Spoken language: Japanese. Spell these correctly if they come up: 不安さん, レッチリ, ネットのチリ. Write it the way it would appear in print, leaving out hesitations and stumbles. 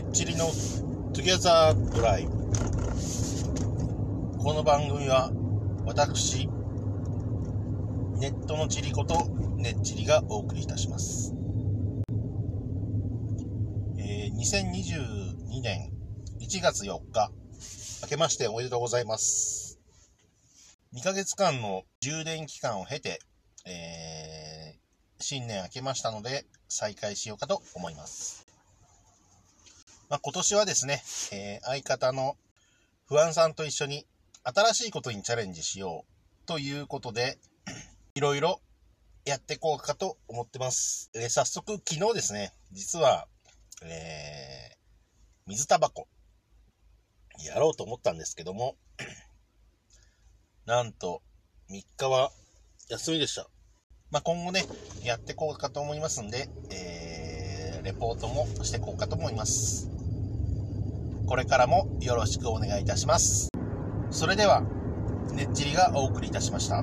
レッチリのトゥギャザードライブ。この番組は私ネットのチリことネッチリがお送りいたします。2022年1月4日明けましておめでとうございます。2ヶ月間の充電期間を経て、新年明けましたので再開しようかと思います。今年はですね、相方の不安さんと一緒に新しいことにチャレンジしようということでいろいろやっていこうかと思ってます。早速昨日ですね、実は、水タバコやろうと思ったんですけども、なんと3日は休みでした。今後ねやっていこうかと思いますんで、レポートもしていこうかと思います。これからもよろしくお願いいたします。それではねっちりがお送りいたしました。